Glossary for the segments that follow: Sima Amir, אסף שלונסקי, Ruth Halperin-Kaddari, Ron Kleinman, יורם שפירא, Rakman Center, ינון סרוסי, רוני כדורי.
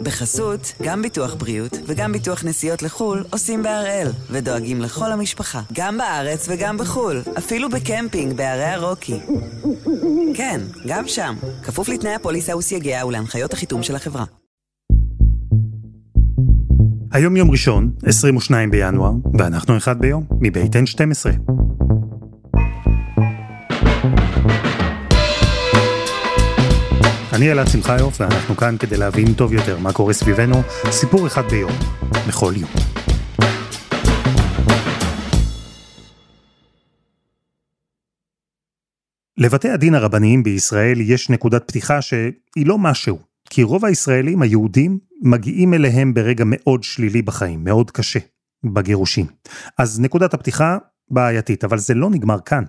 בחסות, גם ביטוח בריאות וגם ביטוח נסיעות לחול עושים בהראל, ודואגים לכל המשפחה, גם בארץ וגם בחול, אפילו בקמפינג בערי הרוקי. כן, גם שם, כפוף לתנאי הפוליסה וסייגיה ולהנחיות החיתום של החברה. היום יום ראשון, 22 בינואר, ואנחנו אחד ביום, מבית N12. אני אלעד שמחיוף, ואנחנו כאן כדי להבין טוב יותר מה קורה סביבנו, סיפור אחד ביום, בכל יום. לבתי הדין הרבניים בישראל יש נקודת פתיחה שהיא לא משהו, כי רוב הישראלים היהודים מגיעים אליהם ברגע מאוד שלילי בחיים, מאוד קשה, בגירושים. אז נקודת הפתיחה בעייתית, אבל זה לא נגמר כאן.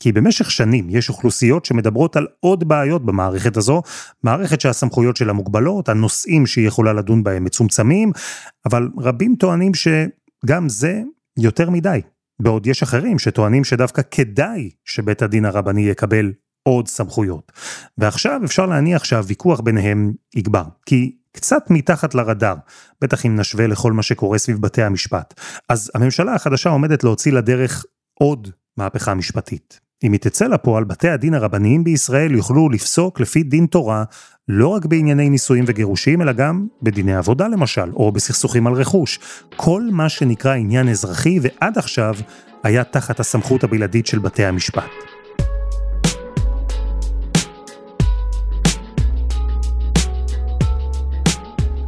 כי במשך שנים יש אוכלוסיות שמדברות על עוד בעיות במערכת הזו, מערכת שהסמכויות שלה מוגבלות, הנושאים שהיא יכולה לדון בהם מצומצמים, אבל רבים טוענים שגם זה יותר מדי. בעוד יש אחרים שטוענים שדווקא כדאי שבית הדין הרבני יקבל עוד סמכויות. ועכשיו אפשר להניח שהוויכוח ביניהם יגבר, כי קצת מתחת לרדאר, בטח אם נשווה לכל מה שקורה סביב בתי המשפט. אז הממשלה החדשה עומדת להוציא לדרך עוד מהפכה משפטית. אם היא תצא לפועל, בתי הדין הרבניים בישראל יוכלו לפסוק לפי דין תורה, לא רק בענייני נישואים וגירושים, אלא גם בדיני עבודה למשל, או בסכסוכים על רכוש. כל מה שנקרא עניין אזרחי, ועד עכשיו היה תחת הסמכות הבלעדית של בתי המשפט.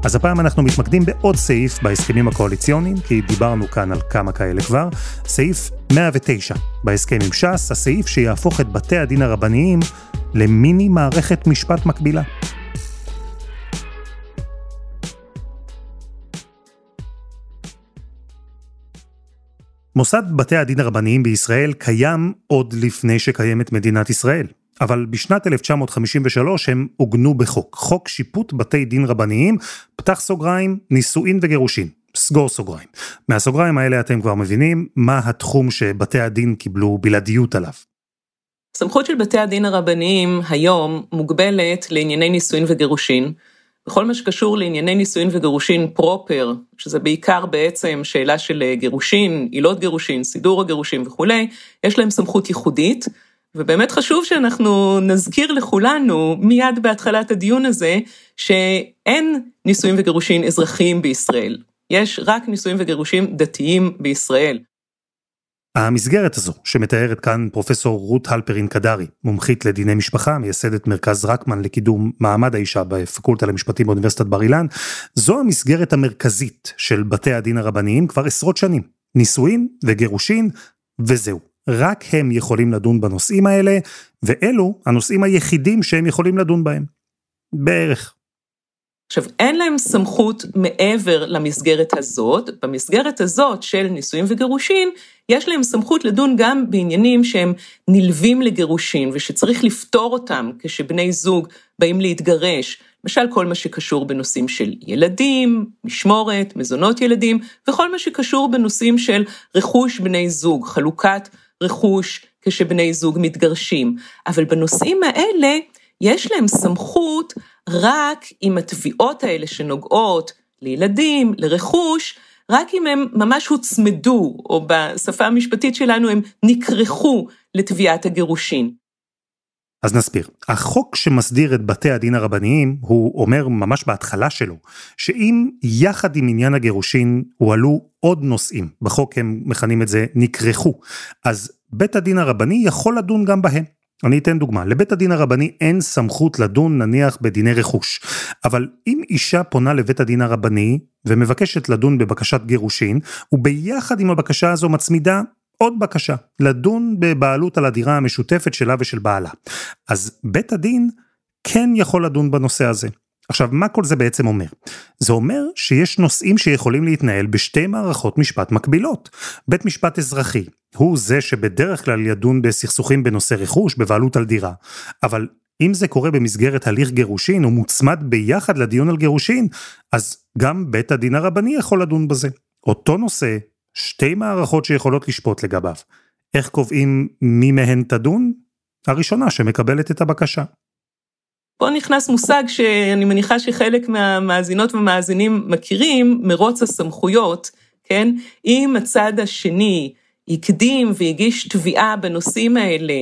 אז הפעם אנחנו מתמקדים בעוד סעיף בהסכמים הקואליציוניים, כי דיברנו כאן על כמה כאלה כבר, סעיף 109 בהסכם עם ש"ס, הסעיף שיהפוך את בתי הדין הרבניים למיני מערכת משפט מקבילה. מוסד בתי הדין הרבניים בישראל קיים עוד לפני שקיימת מדינת ישראל. אבל בשנת 1953 הם עוגנו בחוק, חוק שיפוט בתי דין רבניים, פתח סוגריים, נישואין וגירושין, סגור סוגריים. מהסוגריים האלה אתם כבר מבינים מה התחום שבתי הדין קיבלו בלעדיות עליו. הסמכות של בתי הדין הרבניים היום מוגבלת לענייני נישואין וגירושין, בכל מה שקשור לענייני נישואין וגירושין פרופר, שזה בעיקר בעצם שאלה של גירושין, עילות גירושין, סידור הגירושין וכו', יש להם סמכות ייחודית, ובאמת חשוב שאנחנו נזכיר לכולנו מיד בהתחלת הדיון הזה, שאין נישואים וגירושים אזרחיים בישראל. יש רק נישואים וגירושים דתיים בישראל. המסגרת הזו שמתארת כאן פרופסור רות הלפרין-קדרי, מומחית לדיני משפחה, מייסדת מרכז רקמן לקידום מעמד האישה בפקולטה למשפטים באוניברסיטת בר אילן, זו המסגרת המרכזית של בתי הדין הרבניים כבר עשרות שנים. נישואים וגירושים וזהו. רק הם יכולים לדון בנושאים האלה, ואלו הנושאים היחידים שהם יכולים לדון בהם. בערך. עכשיו, אין להם סמכות מעבר למסגרת הזאת. במסגרת הזאת של נישואים וגירושין, יש להם סמכות לדון גם בעניינים שהם נלווים לגירושין, ושצריך לפתור אותם כשבני זוג באים להתגרש. למשל, כל מה שקשור בנושאים של ילדים, משמורת, מזונות ילדים, וכל מה שקשור בנושאים של רכוש בני זוג, חלוקת רכוש כשבני זוג מתגרשים. אבל בנושאים האלה יש להם סמכות רק אם התביעות האלה שנוגעות לילדים, לרכוש, רק אם הם ממש הוצמדו, או בשפה המשפטית שלנו הם נקרחו לתביעת הגירושין. אז נסביר, החוק שמסדיר את בתי הדין הרבניים, הוא אומר ממש בהתחלה שלו, שאם יחד עם עניין הגירושין הועלו עוד נושאים, בחוק הם מכנים את זה נקרחו, אז בית הדין הרבני יכול לדון גם בהם. אני אתן דוגמה, לבית הדין הרבני אין סמכות לדון נניח בדיני רכוש, אבל אם אישה פונה לבית הדין הרבני ומבקשת לדון בבקשת גירושין, וביחד עם הבקשה הזו מצמידה, עוד בקשה, לדון בבעלות על הדירה המשותפת שלה ושל בעלה. אז בית הדין כן יכול לדון בנושא הזה. עכשיו, מה כל זה בעצם אומר? זה אומר שיש נושאים שיכולים להתנהל בשתי מערכות משפט מקבילות. בית משפט אזרחי הוא זה שבדרך כלל ידון בסכסוכים בנושא רכוש, בבעלות על דירה. אבל אם זה קורה במסגרת הליך גירושין או מוצמד ביחד לדיון על גירושין, אז גם בית הדין הרבני יכול לדון בזה. אותו נושא, שתי מערכות שיכולות לשפוט לגביו. איך קובעים מי מהן תדון? הראשונה שמקבלת את הבקשה. פה נכנס מושג שאני מניחה שחלק מהמאזינות ומאזינים מכירים, מרוץ הסמכויות, כן? אם הצד השני יקדים והגיש תביעה בנושאים האלה,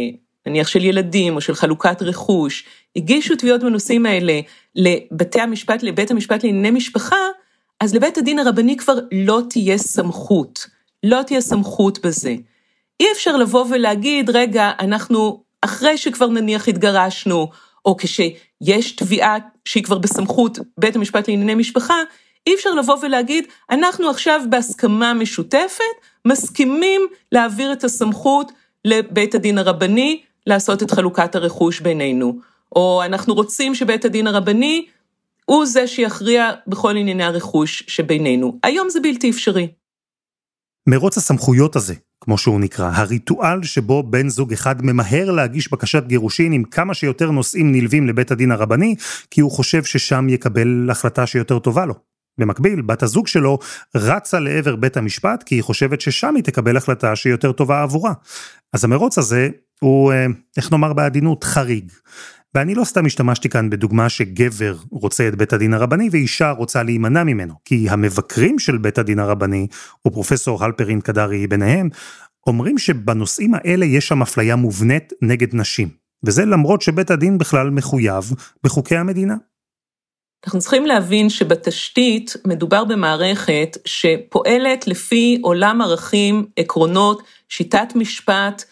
נניח של ילדים או של חלוקת רכוש, הגישו תביעות בנושאים האלה לבתי המשפט, לבית המשפט לענייני משפחה, אז לבית הדין הרבני כבר לא תהיה סמכות, לא תהיה סמכות בזה. אי אפשר לבוא ולהגיד, רגע, אנחנו אחרי שכבר נניח התגרשנו, או כשיש תביעה שהיא כבר בסמכות בית המשפט לענייני משפחה, אי אפשר לבוא ולהגיד, אנחנו עכשיו בהסכמה משותפת, מסכימים להעביר את הסמכות לבית הדין הרבני, לעשות את חלוקת הרכוש בינינו. או אנחנו רוצים שבית הדין הרבני הוא זה שיכריע בכל ענייני הרכוש שבינינו. היום זה בלתי אפשרי. מרוץ הסמכויות הזה, כמו שהוא נקרא, הריטואל שבו בן זוג אחד ממהר להגיש בקשת גירושין עם כמה שיותר נושאים נלווים לבית הדין הרבני, כי הוא חושב ששם יקבל החלטה שיותר טובה לו. במקביל, בת הזוג שלו רצה לעבר בית המשפט, כי היא חושבת ששם היא תקבל החלטה שיותר טובה עבורה. אז המרוץ הזה הוא, איך נאמר בעדינות, חריג. ואני לא סתם השתמשתי כאן בדוגמה שגבר רוצה את בית הדין הרבני, ואישה רוצה להימנע ממנו, כי המבקרים של בית הדין הרבני, ופרופסור הלפרין קדרי ביניהם, אומרים שבנושאים האלה יש שם אפליה מובנית נגד נשים, וזה למרות שבית הדין בכלל מחויב בחוקי המדינה. אנחנו צריכים להבין שבתשתית מדובר במערכת שפועלת לפי עולם ערכים, עקרונות, שיטת משפט,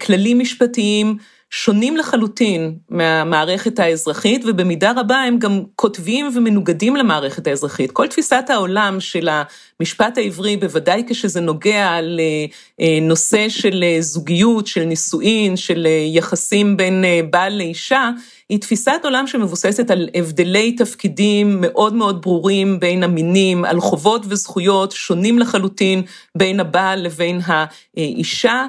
כללים משפטיים, שונים לחלוטין מהמערכת האזרחית, ובמידה רבה הם גם כותבים ומנוגדים למערכת האזרחית. כל תפיסת העולם של המשפט העברי, בוודאי כשזה נוגע לנושא של זוגיות, של נישואין, של יחסים בין בעל לאישה, היא תפיסת עולם שמבוססת על הבדלי תפקידים מאוד מאוד ברורים בין המינים, על חובות וזכויות שונים לחלוטין בין הבעל לבין האישה,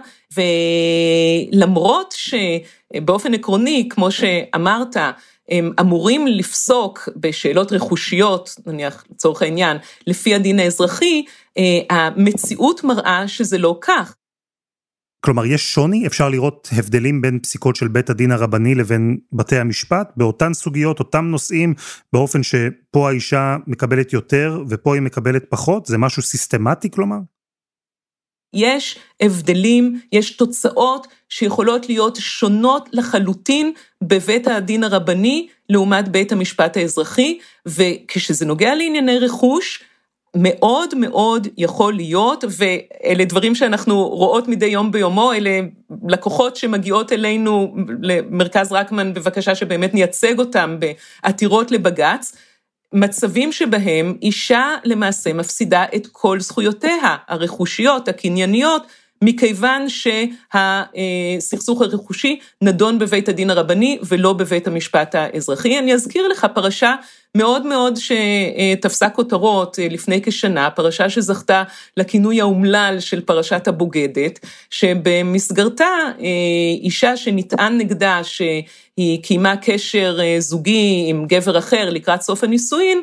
ולמרות שבאופן עקרוני, כמו שאמרת, הם אמורים לפסוק בשאלות רכושיות, נניח לצורך העניין, לפי הדין האזרחי, המציאות מראה שזה לא כך. כלומר, יש שוני, אפשר לראות הבדלים בין פסיקות של בית הדין הרבני לבין בתי המשפט, באותן סוגיות, אותם נושאים, באופן שפה האישה מקבלת יותר ופה היא מקבלת פחות, זה משהו סיסטמטי כלומר? יש הבדלים, יש תוצאות שיכולות להיות שונות לחלוטין בבית הדין הרבני לעומת בית המשפט האזרחי, וכשזה נוגע לענייני רכוש, מאוד מאוד יכול להיות, ואלה דברים שאנחנו רואות מדי יום ביומו, אלה לקוחות שמגיעות אלינו למרכז רקמן בבקשה שבאמת נייצג אותם בעתירות לבגץ, מצבים שבהם אישה למעשה מפסידה את כל זכויותיה, הרכושיות, הקנייניות, מכיוון שהסכסוך הרכושי נדון בבית הדין הרבני ולא בבית המשפט האזרחי. אני אזכיר לך פרשה מאוד מאוד שתפסה כותרות לפני כשנה, פרשה שזכתה לכינוי האומלל של פרשת הבוגדת, שבמסגרתה אישה שנטען נגדה שהיא קיימה קשר זוגי עם גבר אחר לקראת סוף הנישואין,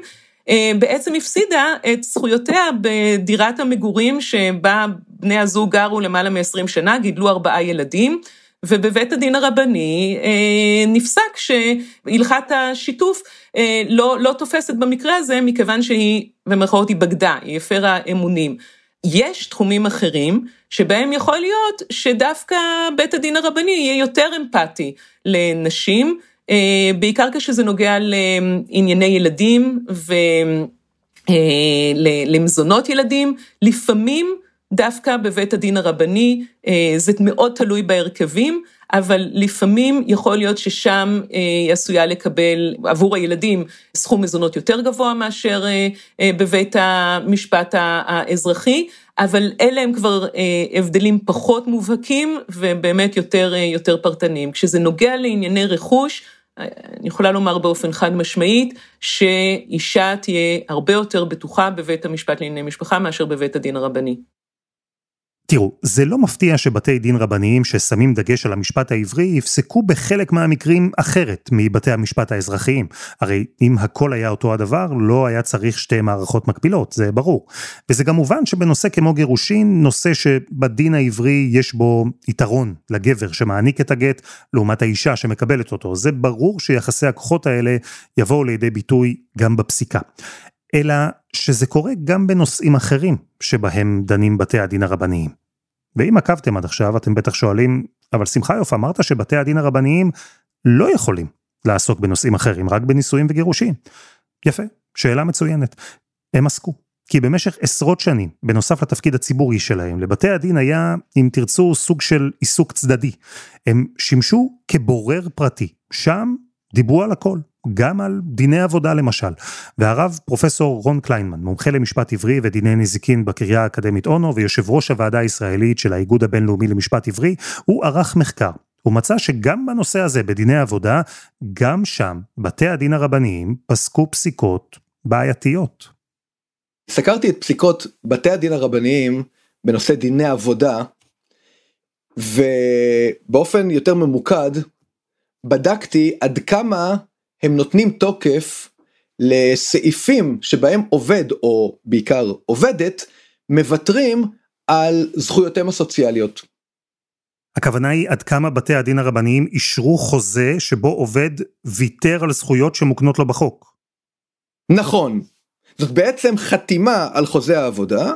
בעצם הפסידה את זכויותיה בדירת המגורים שבה בני הזוג גרו למעלה מ-20 שנה, גידלו 4 ילדים, ובבית הדין הרבני נפסק שהלכת השיתוף לא תופסת במקרה הזה, מכיוון שהיא, במרכאות, היא בגדה, היא הפרה אמונים. יש תחומים אחרים שבהם יכול להיות שדווקא בית הדין הרבני יהיה יותר אמפתי לנשים, בעיקר כשזה נוגע לענייני ילדים ולמזונות ילדים, לפעמים דווקא בבית הדין הרבני, זה מאוד תלוי בהרכבים, אבל לפעמים יכול להיות ששם עשויה לקבל עבור הילדים סכום מזונות יותר גבוה מאשר בבית המשפט האזרחי, אבל אלה הם כבר הבדלים פחות מובהקים ובאמת יותר פרטניים. כשזה נוגע לענייני רכוש, אני יכולה לומר באופן חד משמעית, שאישה תהיה הרבה יותר בטוחה בבית המשפט לענייני משפחה מאשר בבית הדין הרבני. תראו, זה לא מפתיע שבתי דין רבניים ששמים דגש על המשפט העברי יפסקו בחלק מהמקרים אחרת מבתי המשפט האזרחיים. הרי אם הכל היה אותו הדבר, לא היה צריך שתי מערכות מקבילות, זה ברור. וזה גם מובן שבנושא כמו גירושין, נושא שבדין העברי יש בו יתרון לגבר שמעניק את הגט, לעומת האישה שמקבלת אותו. זה ברור שיחסי הכוחות האלה יבואו לידי ביטוי גם בפסיקה. אלא שזה קורה גם בנושאים אחרים שבהם דנים בתי הדין הרבניים. ואם עקבתם עד עכשיו, אתם בטח שואלים, אבל שמחה יופי, אמרת שבתי הדין הרבניים לא יכולים לעסוק בנושאים אחרים, רק בנישואים וגירושים. יפה, שאלה מצוינת. הם עסקו, כי במשך עשרות שנים, בנוסף לתפקיד הציבורי שלהם, לבתי הדין היה, אם תרצו, סוג של עיסוק צדדי. הם שימשו כבורר פרטי, שם דיברו על הכל. גם על דיני עבודה למשל, והרב פרופסור רון קליינמן, מומחה למשפט עברי ודיני נזיקין בקריה האקדמית אונו, ויושב ראש הוועדה הישראלית של האיגוד הבין-לאומי למשפט עברי, הוא ערך מחקר. הוא מצא שגם בנושא הזה, בדיני עבודה, גם שם, בתי הדין הרבניים פסקו פסיקות בעייתיות. סקרתי את פסיקות בתי הדין הרבניים בנושא דיני עבודה, ובאופן יותר ממוקד, בדקתי עד כמה הם נותנים תוקף לסעיפים שבהם עובד, או בעיקר עובדת, מבטרים על זכויותיהם הסוציאליות. הכוונה היא עד כמה בתי הדין הרבניים אישרו חוזה שבו עובד ויתר על זכויות שמוקנות לו בחוק. נכון. זאת בעצם חתימה על חוזה העבודה,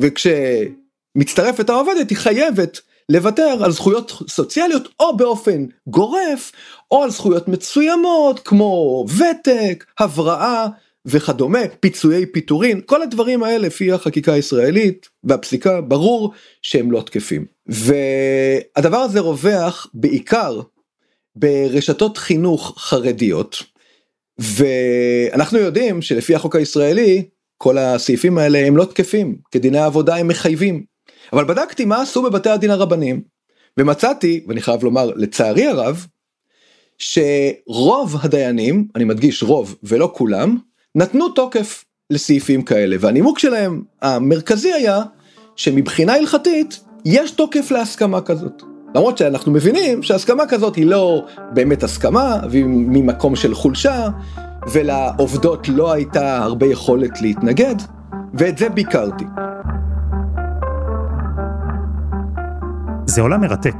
וכשמצטרפת העובדת היא חייבת לוותר על זכויות סוציאליות, או באופן גורף, או על זכויות מסוימות, כמו ותק, הבראה וכדומה, פיצויי פיטורין, כל הדברים האלה, לפי החקיקה הישראלית והפסיקה, ברור שהם לא תקפים. והדבר הזה רווח בעיקר ברשתות חינוך חרדיות, ואנחנו יודעים שלפי החוק הישראלי, כל הסעיפים האלה הם לא תקפים, כדיני העבודה הם מחייבים. אבל בדקתי מה עשו בבתי הדין הרבניים, ומצאתי, ואני חייב לומר לצערי הרב, שרוב הדיינים, אני מדגיש רוב ולא כולם, נתנו תוקף לסעיפים כאלה, והנימוק שלהם המרכזי היה, שמבחינה הלכתית יש תוקף להסכמה כזאת. למרות שאנחנו מבינים שהסכמה כזאת היא לא באמת הסכמה, והיא ממקום של חולשה, ולעובדות לא הייתה הרבה יכולת להתנגד, ואת זה ביקרתי. זה עולם מרתק,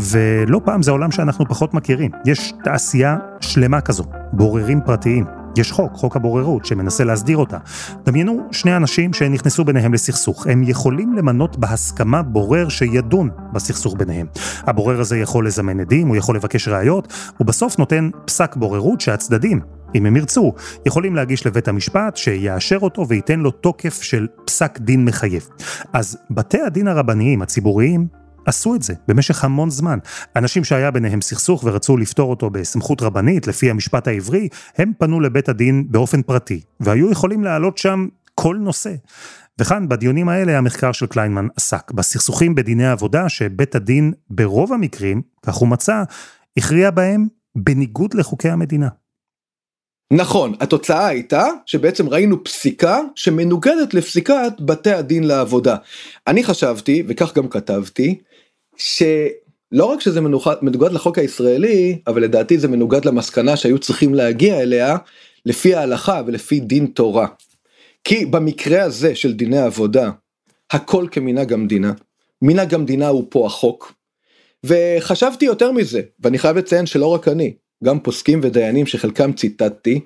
ולא פעם זה עולם שאנחנו פחות מכירים. יש תעשייה שלמה כזו, בוררים פרטיים. יש חוק הבוררות, שמנסה להסדיר אותה. דמיינו שני אנשים שנכנסו ביניהם לסכסוך. הם יכולים למנות בהסכמה בורר שידון בסכסוך ביניהם. הבורר הזה יכול לזמן עדים, הוא יכול לבקש ראיות, ובסוף נותן פסק בוררות שהצדדים, אם הם ירצו, יכולים להגיש לבית המשפט שיאשר אותו וייתן לו תוקף של פסק דין מחייב. אז בתי הדין הרבניים הציבוריים עשו את זה במשך המון זמן. אנשים שהיה ביניהם סכסוך ורצו לפתור אותו בסמכות רבנית, לפי המשפט העברי, הם פנו לבית הדין באופן פרטי, והיו יכולים להעלות שם כל נושא. וכאן, בדיונים האלה, המחקר של קליינמן עסק בסכסוכים בדיני העבודה, שבית הדין ברוב המקרים, כך הוא מצא, הכריע בהם בניגוד לחוקי המדינה. נכון, התוצאה הייתה שבעצם ראינו פסיקה שמנוגדת לפסיקת בתי הדין לעבודה. אני חשבתי, וכך גם כתבתי, שלא רק שזה מנוגד לחוק הישראלי, אבל לדעתי זה מנוגד למסקנה שהיו צריכים להגיע אליה, לפי ההלכה ולפי דין תורה. כי במקרה הזה של דיני עבודה, הכל כמנהג המדינה. מנהג המדינה הוא פה החוק. וחשבתי יותר מזה, ואני חייב לציין שלא רק אני, גם פוסקים ודיינים שחלקם ציטטתי,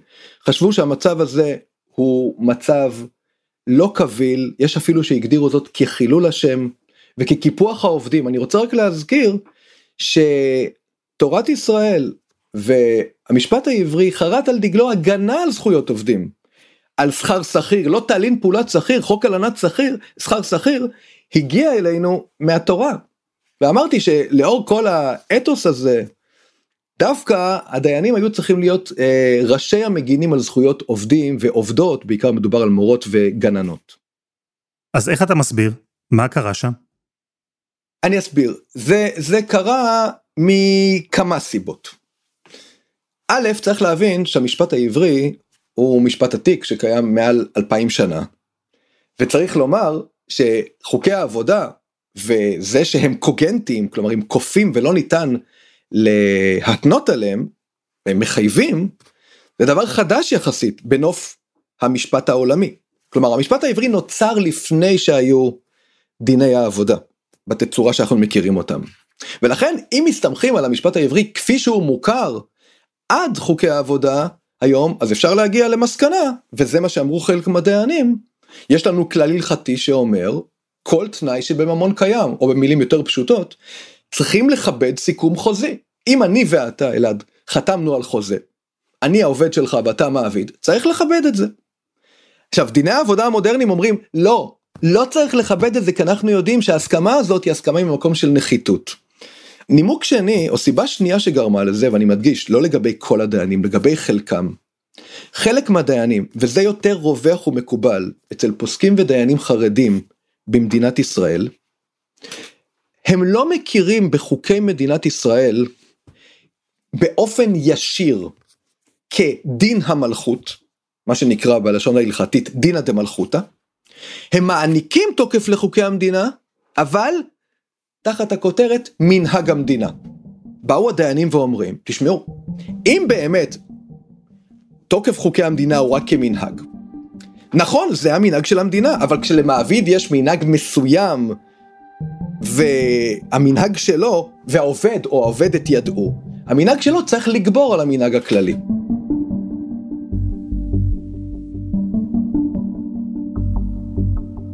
חשבו שהמצב הזה הוא מצב לא קביל, יש אפילו שהגדירו זאת כחילול השם, וככיפוח העובדים. אני רוצה רק להזכיר, שתורת ישראל והמשפט העברי חרט על דגלו הגנה על זכויות עובדים, על שכר שכיר, לא תעלין פעולת שכיר, חוק הלנת שכר שכיר, הגיע אלינו מהתורה. ואמרתי שלאור כל האתוס הזה, דווקא הדיינים היו צריכים להיות ראשי המגינים על זכויות עובדים ועובדות, בעיקר מדובר על מורות וגננות. אז איך אתה מסביר? מה קרה שם? אני אסביר. זה קרה מכמה סיבות. א', צריך להבין שהמשפט העברי הוא משפט עתיק שקיים מעל 2000 שנה, וצריך לומר שחוקי העבודה וזה שהם קוגנטיים, כלומר הם קופים ולא ניתן להתנות עליהם, הם מחייבים, זה דבר חדש יחסית בנוף המשפט העולמי. כלומר המשפט העברי נוצר לפני שהיו דיני העבודה, בתצורה שאנחנו מכירים אותם. ולכן אם מסתמכים על המשפט העברי כפי שהוא מוכר עד חוקי העבודה היום, אז אפשר להגיע למסקנה, וזה מה שאמרו חלק מדענים, יש לנו כלל הלכתי שאומר, כל תנאי שבממון קיים, או במילים יותר פשוטות, צריכים לכבד סיכום חוזה. אם אני ואתה, אלעד, חתמנו על חוזה, אני העובד שלך ואתה מעביד, צריך לכבד את זה. עכשיו, דיני העבודה המודרניים אומרים, לא, לא צריך לכבד את זה, כי אנחנו יודעים שההסכמה הזאת היא הסכמה ממקום של נחיתות. נימוק שני, או סיבה שנייה שגרמה לזה, ואני מדגיש, לא לגבי כל הדיינים, לגבי חלקם. חלק מהדיינים, וזה יותר רווח ומקובל, אצל פוסקים ודיינים חרדים במדינת ישראל, הם לא מכירים בחוקי מדינת ישראל, באופן ישיר, כדין המלכות, מה שנקרא בלשון ההלכתית, דינא דמלכותא, הם מעניקים תוקף לחוקי המדינה, אבל תחת הכותרת מנהג המדינה. באו הדיינים ואומרים, תשמעו, אם באמת תוקף חוקי המדינה הוא רק כמנהג, נכון, זה המנהג של המדינה, אבל כשלמעביד יש מנהג מסוים, והמנהג שלו, והעובד או העובדת ידעו, המנהג שלו צריך לגבור על המנהג הכללי.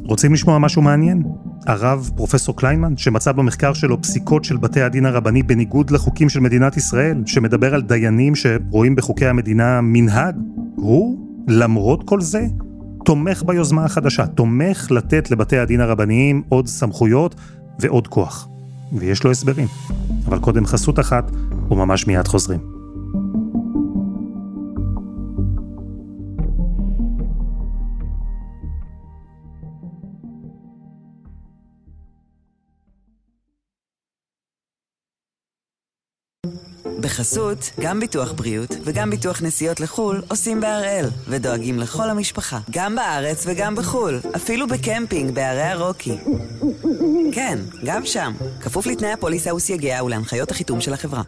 רוצים לשמוע משהו מעניין? הרב פרופסור קליינמן, שמצא במחקר שלו פסיקות של בתי הדין הרבני בניגוד לחוקים של מדינת ישראל, שמדבר על דיינים שרואים בחוקי המדינה מנהג, הוא, למרות כל זה, תומך ביוזמה החדשה, תומך לתת לבתי הדין הרבניים עוד סמכויות ועוד כוח. ויש לו הסברים. אבל קודם חסות אחת, וממש מיד חוזרים. בחסות, גם ביטוח בריאות וגם ביטוח נסיעות לחול עושים בהראל ודואגים לכל המשפחה, גם בארץ וגם בחול, אפילו בקמפינג בערי הרוקי. כן, גם שם, כפוף לתנאי הפוליסה וסייגיה ולהנחיות החיתום של החברה.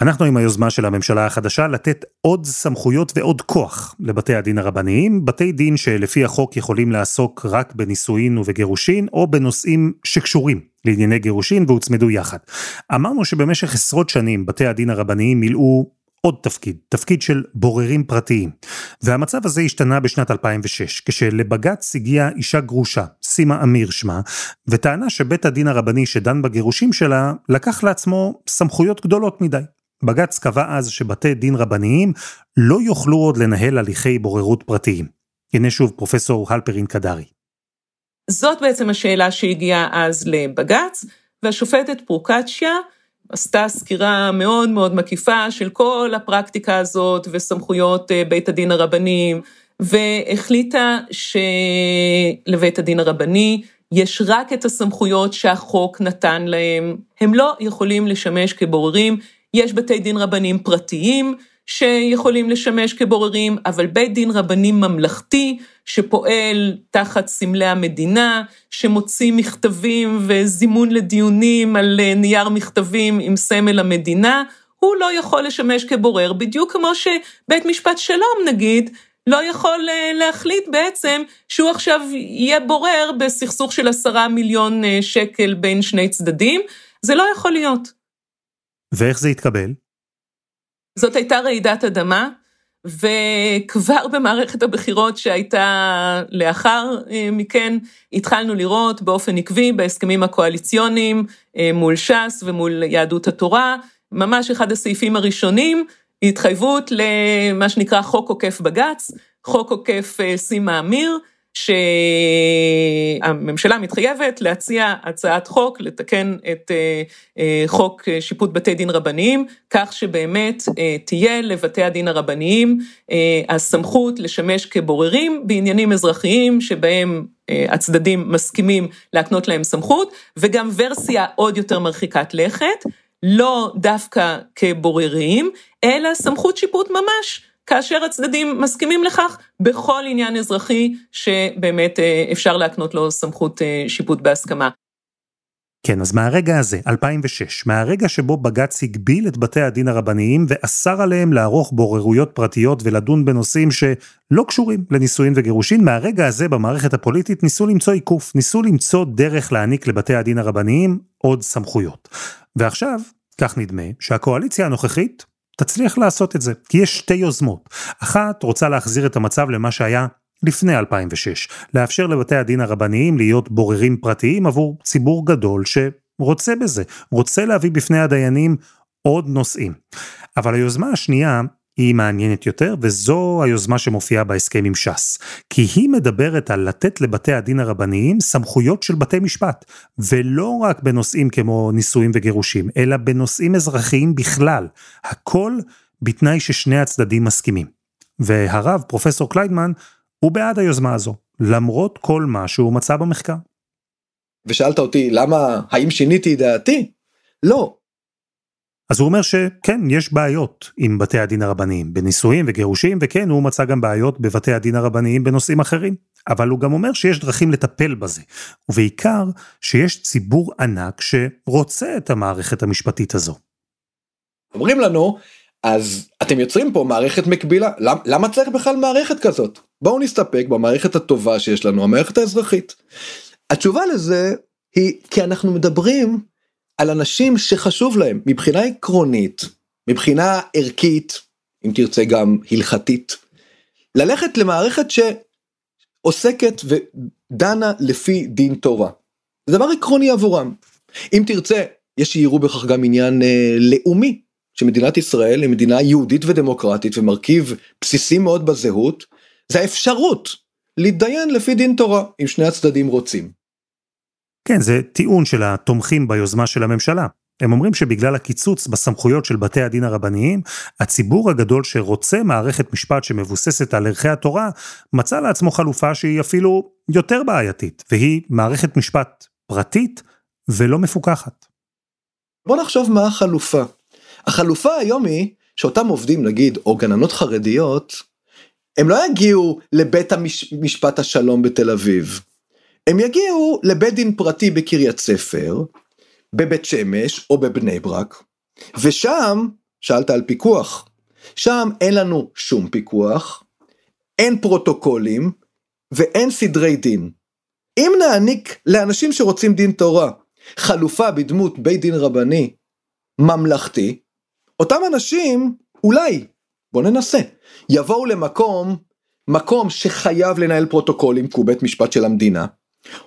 אנחנו עם היוזמה של הממשלה החדשה לתת עוד סמכויות ועוד כוח לבתי הדין הרבניים, בתי דין שלפי החוק יכולים לעסוק רק בנישואין ובגירושין, או בנושאים שקשורים לענייני גירושין והוצמדו יחד. אמרנו שבמשך עשרות שנים בתי הדין הרבניים מילאו עוד תפקיד, תפקיד של בוררים פרטיים. והמצב הזה השתנה בשנת 2006, כשלבגץ הגיעה אישה גרושה, סימה אמיר שמה, וטענה שבית הדין הרבני שדן בגירושים שלה, לקח לעצמו סמכויות גדולות מדי. בגץ קבע אז שבתי דין רבניים לא יוכלו עוד לנהל הליכי בוררות פרטיים. הנה שוב פרופסור הלפרין-קדרי. זאת בעצם השאלה שהגיעה אז לבגץ, והשופטת פרוקצ'יה עשתה סקירה מאוד מאוד מקיפה של כל הפרקטיקה הזאת וסמכויות בית הדין הרבניים, והחליטה שלבית הדין הרבני יש רק את הסמכויות שהחוק נתן להם. הם לא יכולים לשמש כבוררים, יש בתי דין רבנים פרטיים שיכולים לשמש כבוררים, אבל בית דין רבנים ממלכתי שפועל תחת סמלי המדינה, שמוציא מכתבים וזימון לדיונים על נייר מכתבים עם סמל המדינה, הוא לא יכול לשמש כבורר, בדיוק כמו שבית משפט שלום נגיד, לא יכול להחליט בעצם שהוא עכשיו יהיה בורר בסכסוך של 10 מיליון שקל בין שני צדדים, זה לא יכול להיות. ואיך זה התקבל? זאת הייתה רעידת אדמה, וכבר במערכת הבחירות שהייתה לאחר מכן, התחלנו לראות באופן עקבי בהסכמים הקואליציוניים, מול ש"ס ומול יהדות התורה, ממש אחד הסעיפים הראשונים, התחייבות למה שנקרא חוק עוקף בגץ, חוק עוקף סימה אמיר, שהממשלה מתחייבת להציע הצעת חוק, לתקן את חוק שיפוט בתי דין רבניים, כך שבאמת תהיה לבתי הדין הרבניים הסמכות לשמש כבוררים בעניינים אזרחיים, שבהם הצדדים מסכימים להקנות להם סמכות, וגם ורסיה עוד יותר מרחיקת לכת, לא דווקא כבוררים, אלא סמכות שיפוט ממש, כאשר הצדדים מסכימים לכך בכל עניין אזרחי שבאמת אפשר להקנות לו סמכות שיפוט בהסכמה. כן, אז מהרגע הזה, 2006, מהרגע שבו בג"ץ הגביל את בתי הדין הרבניים ואסר עליהם לערוך בוררויות פרטיות ולדון בנושאים שלא קשורים לנישואין וגירושין, מהרגע הזה במערכת הפוליטית ניסו למצוא עיקוף, ניסו למצוא דרך להעניק לבתי הדין הרבניים עוד סמכויות. ועכשיו, כך נדמה, שהקואליציה הנוכחית תצליח לעשות את זה, כי יש שתי יוזמות. אחת רוצה להחזיר את המצב למה שהיה לפני 2006, לאפשר לבתי הדין הרבניים להיות בוררים פרטיים עבור ציבור גדול שרוצה בזה, רוצה להביא בפני הדיינים עוד נושאים. אבל היוזמה השנייה היא מעניינת יותר, וזו היוזמה שמופיעה בהסכם עם שס, כי היא מדברת על לתת לבתי הדין הרבניים סמכויות של בתי משפט, ולא רק בנושאים כמו נישואים וגירושים, אלא בנושאים אזרחיים בכלל, הכל בתנאי ששני הצדדים מסכימים. והרב פרופסור קליינמן הוא בעד היוזמה הזו, למרות כל מה שהוא מצא במחקר. ושאלת אותי, למה, האם שיניתי דעתי? לא. אז הוא אומר שכן, יש בעיות עם בתי הדין הרבניים, בנישואים וגירושים, וכן, הוא מצא גם בעיות בבתי הדין הרבניים בנושאים אחרים. אבל הוא גם אומר שיש דרכים לטפל בזה, ובעיקר שיש ציבור ענק שרוצה את המערכת המשפטית הזו. אומרים לנו, אז אתם יוצרים פה מערכת מקבילה, למה צריך בכלל מערכת כזאת? בואו נסתפק במערכת הטובה שיש לנו, המערכת האזרחית. התשובה לזה היא כי אנחנו מדברים על אנשים שחשוב להם, מבחינה עקרונית, מבחינה ערכית, אם תרצה גם הלכתית, ללכת למערכת שעוסקת ודנה לפי דין תורה. זה דבר עקרוני עבורם. אם תרצה, יש שיראו בכך גם עניין לאומי, שמדינת ישראל היא מדינה יהודית ודמוקרטית, ומרכיב בסיסי מאוד בזהות, זה האפשרות להתדיין לפי דין תורה, אם שני הצדדים רוצים. כן, זה טיעון של התומכים ביוזמה של הממשלה. הם אומרים שבגלל הקיצוץ בסמכויות של בתי הדין הרבניים, הציבור הגדול שרוצה מערכת משפט שמבוססת על ערכי התורה, מצא לעצמו חלופה שהיא אפילו יותר בעייתית, והיא מערכת משפט פרטית ולא מפוקחת. בוא נחשוב מה החלופה. החלופה היום היא שאותם עובדים, נגיד, או גננות חרדיות, הם לא יגיעו לבית המשפט השלום בתל אביב, הם יגיעו לבית דין פרטי בקריית ספר, בבית שמש או בבני ברק, ושם, שאלת על פיקוח, שם אין לנו שום פיקוח, אין פרוטוקולים ואין סדרי דין. אם נעניק לאנשים שרוצים דין תורה, חלופה בדמות בית דין רבני ממלכתי, אותם אנשים אולי, בוא ננסה, יבואו למקום, מקום שחייב לנהל פרוטוקולים, כי הוא בית משפט של המדינה,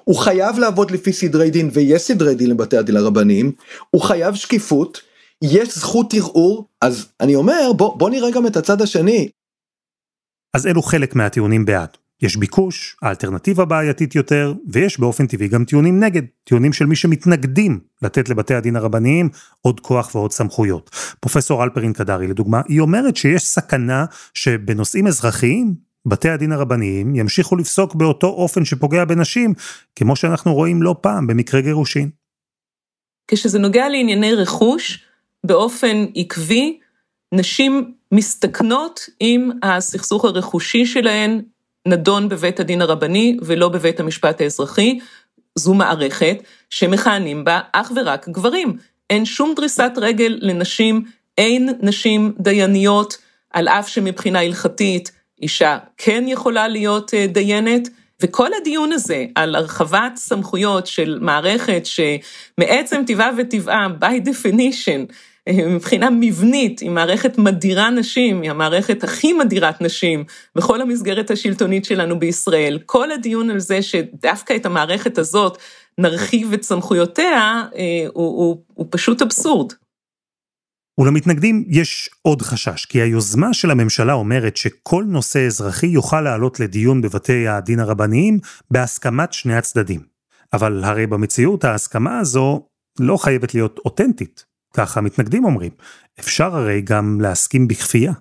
הוא חייב לעבוד לפי סדרי דין, ויש סדרי דין לבתי הדין הרבניים, הוא חייב שקיפות, יש זכות ערעור, אז אני אומר, בוא נראה גם את הצד השני. אז אלו חלק מהטיעונים בעד. יש ביקוש, האלטרנטיבה בעייתית יותר, ויש באופן טבעי גם טיעונים נגד, טיעונים של מי שמתנגדים לתת לבתי הדין הרבניים עוד כוח ועוד סמכויות. פרופסור הלפרין-קדרי, לדוגמה, היא אומרת שיש סכנה שבנושאים אזרחיים, בתי הדין הרבניים ימשיכו לפסוק באותו אופן שפוגע בנשים, כמו שאנחנו רואים לא פעם במקרה גירושין. כשזה נוגע לענייני רכוש, באופן עקבי, נשים מסתכנות עם הסכסוך הרכושי שלהן, נדון בבית הדין הרבני ולא בבית המשפט האזרחי. זו מערכת שמכהנים בה אך ורק גברים. אין שום דריסת רגל לנשים, אין נשים דייניות, על אף שמבחינה הלכתית אישה כן יכולה להיות דיינת, וכל הדיון הזה על הרחבת סמכויות של מערכת שמעצם טבעה וטבעה, by definition, מבחינה מבנית, היא מערכת מדירה נשים, היא המערכת הכי מדירת נשים, בכל המסגרת השלטונית שלנו בישראל. כל הדיון על זה שדווקא את המערכת הזאת נרחיב את סמכויותיה, הוא פשוט אבסורד. ולמתנגדים יש עוד חשש, כי היוזמה של הממשלה אומרת שכל נושא אזרחי יוכל לעלות לדיון בבתי הדין הרבניים בהסכמת שני הצדדים. אבל הרי במציאות ההסכמה הזו לא חייבת להיות אותנטית. ככה מתנגדים אומרים, אפשר הרי גם להסכים בכפייה.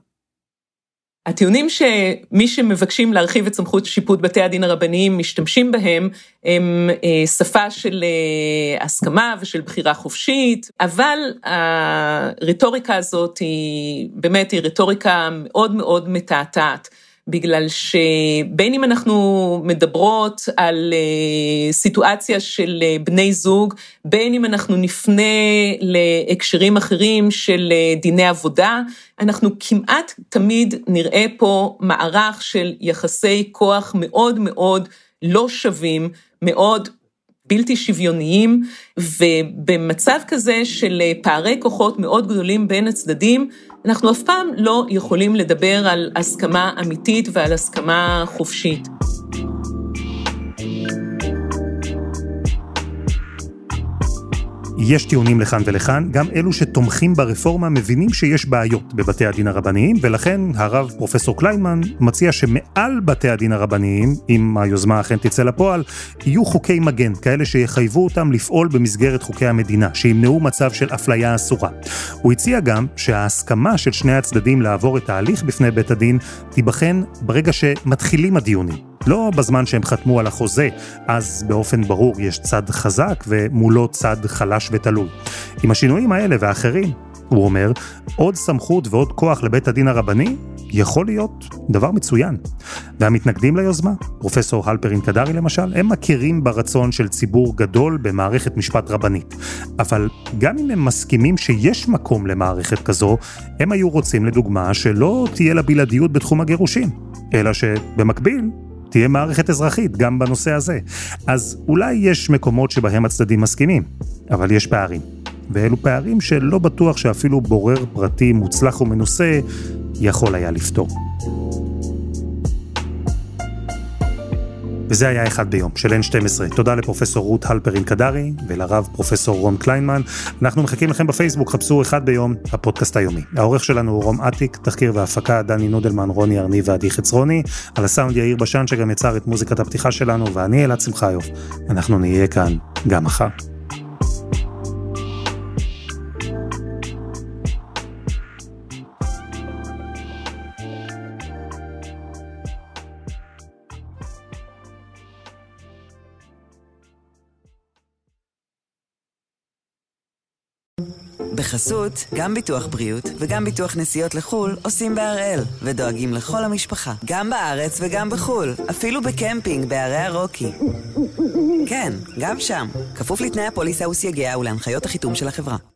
הטיעונים שמי שמבקשים להרחיב את סמכות שיפוט בתי הדין הרבניים משתמשים בהם, הם שפה של הסכמה ושל בחירה חופשית, אבל הרטוריקה הזאת היא באמת היא רטוריקה מאוד מאוד מתעתעת, בגלל שבין אם אנחנו מדברות על סיטואציה של בני זוג, בין אם אנחנו נפנה להקשרים אחרים של דיני עבודה, אנחנו כמעט תמיד נראה פה מערך של יחסי כוח מאוד מאוד לא שווים, מאוד בלתי שוויוניים, ובמצב כזה של פערי כוחות מאוד גדולים בין הצדדים, אנחנו אף פעם לא יכולים לדבר על הסכמה אמיתית ועל הסכמה חופשית. יש טיעונים לכאן ולכאן, גם אלו שתומכים ברפורמה מבינים שיש בעיות בבתי הדין הרבניים, ולכן הרב פרופסור קליינמן מציע שמעל בתי הדין הרבניים, אם היוזמה אכן תצא לפועל, יהיו חוקי מגן, כאלה שיחייבו אותם לפעול במסגרת חוקי המדינה, שימנעו מצב של אפליה אסורה. הוא הציע גם שההסכמה של שני הצדדים לעבור את ההליך בפני בית הדין, תיבחן ברגע שמתחילים הדיונים. לא בזמן שהם חתמו על החוזה, אז באופן ברור יש צד חזק ומולו צד חלש ותלוי. עם השינויים האלה והאחרים, הוא אומר, עוד סמכות ועוד כוח לבית הדין הרבני יכול להיות דבר מצוין. והמתנגדים ליוזמה, פרופסור הלפרין-קדרי למשל, הם מכירים ברצון של ציבור גדול במערכת משפט רבנית. אבל גם אם הם מסכימים שיש מקום למערכת כזו, הם היו רוצים לדוגמה שלא תהיה לה בלעדיות בתחום הגירושים, אלא שבמקביל, תהיה מערכת אזרחית גם בנושא הזה. אז אולי יש מקומות שבהם הצדדים מסכימים, אבל יש פערים. ואלו פערים שלא בטוח שאפילו בורר פרטי מוצלח ומנוסה יכול היה לפתור. וזה היה אחד ביום של N12. תודה לפרופסור רות הלפרין-קדרי ולרב פרופסור רון קליינמן. אנחנו מחכים לכם בפייסבוק, חפשו אחד ביום, הפודקאסט היומי. העורך שלנו הוא רום עתיק, תחקיר והפקה דני נודלמן, רוני ארני ועדי חצרוני, על הסאונד יאיר בשן שגם יצר את מוזיקת הפתיחה שלנו, ואני אלעד שמחיוב. אנחנו נהיה כאן גם מחר. בחסות, גם ביטוח בריאות וגם ביטוח נסיעות לחול עושים בהראל ודואגים לכל המשפחה, גם בארץ וגם בחול, אפילו בקמפינג בערי הרוקי. כן, גם שם, כפוף לתנאי הפוליסה וסייגיה ולהנחיות החיתום של החברה.